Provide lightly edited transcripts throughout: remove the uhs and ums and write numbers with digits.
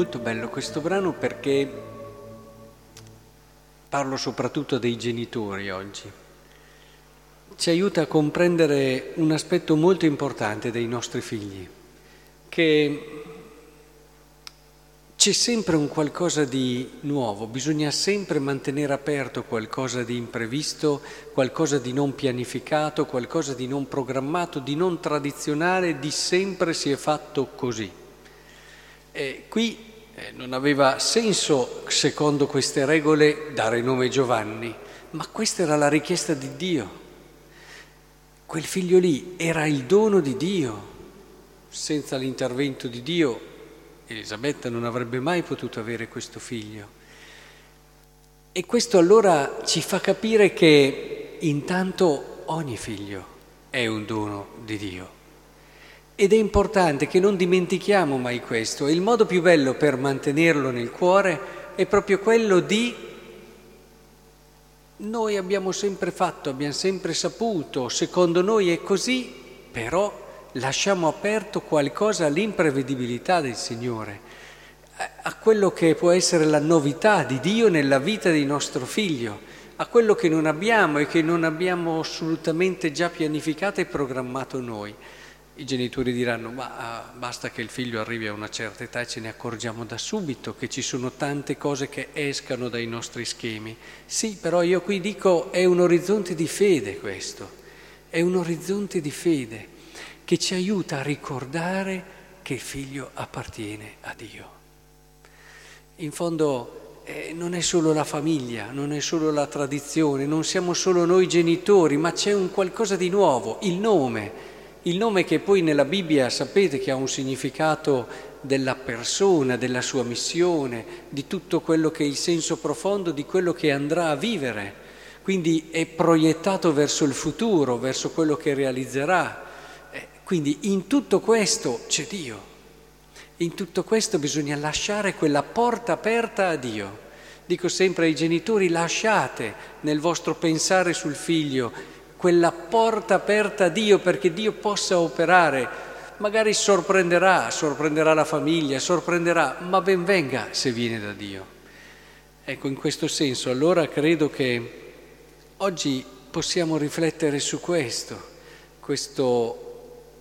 Molto bello questo brano, perché parlo soprattutto dei genitori oggi. Ci aiuta a comprendere un aspetto molto importante dei nostri figli, che c'è sempre un qualcosa di nuovo, bisogna sempre mantenere aperto qualcosa di imprevisto, qualcosa di non pianificato, qualcosa di non programmato, di non tradizionale, di sempre si è fatto così. Qui non aveva senso, secondo queste regole, dare nome Giovanni, ma questa era la richiesta di Dio. Quel figlio lì era il dono di Dio. Senza l'intervento di Dio Elisabetta non avrebbe mai potuto avere questo figlio. E questo allora ci fa capire che intanto ogni figlio è un dono di Dio. Ed è importante che non dimentichiamo mai questo. E il modo più bello per mantenerlo nel cuore è proprio quello di noi abbiamo sempre fatto, abbiamo sempre saputo, secondo noi è così, però lasciamo aperto qualcosa all'imprevedibilità del Signore, a quello che può essere la novità di Dio nella vita di nostro figlio, a quello che non abbiamo e che non abbiamo assolutamente già pianificato e programmato noi. I genitori diranno, ma basta che il figlio arrivi a una certa età e ce ne accorgiamo da subito che ci sono tante cose che escano dai nostri schemi. Sì, però io qui dico, è un orizzonte di fede questo, è un orizzonte di fede che ci aiuta a ricordare che il figlio appartiene a Dio. In fondo non è solo la famiglia, non è solo la tradizione, non siamo solo noi genitori, ma c'è un qualcosa di nuovo, il nome che poi nella Bibbia sapete che ha un significato della persona, della sua missione, di tutto quello che è il senso profondo di quello che andrà a vivere, quindi è proiettato verso il futuro, verso quello che realizzerà. Quindi in tutto questo c'è Dio, in tutto questo bisogna lasciare quella porta aperta a Dio. Dico sempre ai genitori, lasciate nel vostro pensare sul figlio quella porta aperta a Dio, perché Dio possa operare, magari sorprenderà la famiglia, ma ben venga se viene da Dio. Ecco, in questo senso, allora credo che oggi possiamo riflettere su questo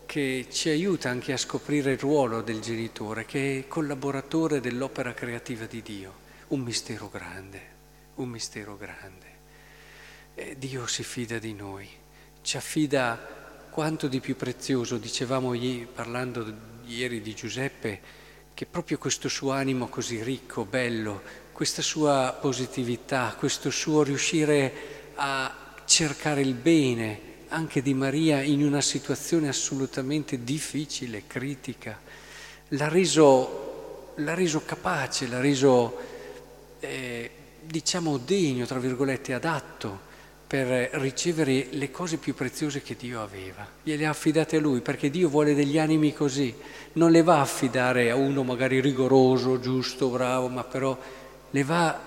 che ci aiuta anche a scoprire il ruolo del genitore, che è collaboratore dell'opera creativa di Dio, un mistero grande. Dio si fida di noi, ci affida quanto di più prezioso. Dicevamo parlando ieri di Giuseppe, che proprio questo suo animo così ricco, bello, questa sua positività, questo suo riuscire a cercare il bene anche di Maria in una situazione assolutamente difficile, critica, l'ha reso capace, l'ha reso degno, tra virgolette, adatto per ricevere le cose più preziose che Dio aveva. Gliele ha affidate a lui, perché Dio vuole degli animi così. Non le va a affidare a uno magari rigoroso, giusto, bravo, ma però le va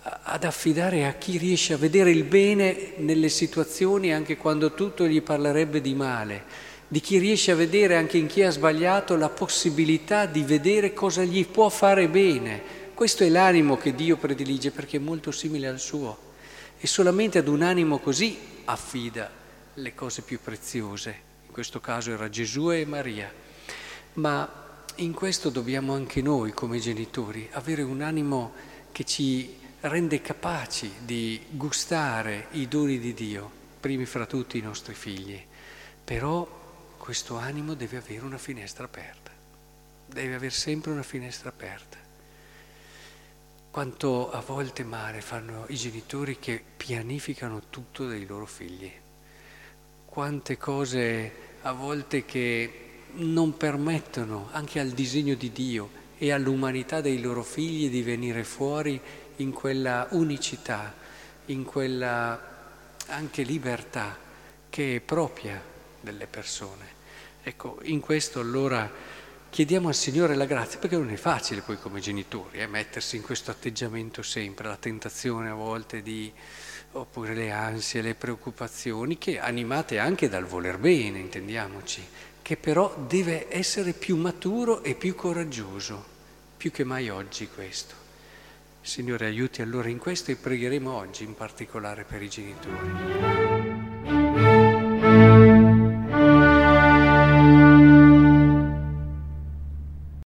ad affidare a chi riesce a vedere il bene nelle situazioni, anche quando tutto gli parlerebbe di male, di chi riesce a vedere anche in chi ha sbagliato la possibilità di vedere cosa gli può fare bene. Questo è l'animo che Dio predilige, perché è molto simile al suo. E solamente ad un animo così affida le cose più preziose. In questo caso era Gesù e Maria. Ma in questo dobbiamo anche noi, come genitori, avere un animo che ci rende capaci di gustare i doni di Dio, primi fra tutti i nostri figli. Però questo animo deve avere una finestra aperta. Deve avere sempre una finestra aperta. Quanto a volte male fanno i genitori che pianificano tutto dei loro figli. Quante cose a volte che non permettono anche al disegno di Dio e all'umanità dei loro figli di venire fuori in quella unicità, in quella anche libertà che è propria delle persone. Ecco, in questo allora chiediamo al Signore la grazia, perché non è facile poi come genitori mettersi in questo atteggiamento sempre, la tentazione a volte oppure le ansie, le preoccupazioni, che animate anche dal voler bene, intendiamoci, che però deve essere più maturo e più coraggioso, più che mai oggi questo. Signore, aiuti allora in questo e pregheremo oggi in particolare per i genitori.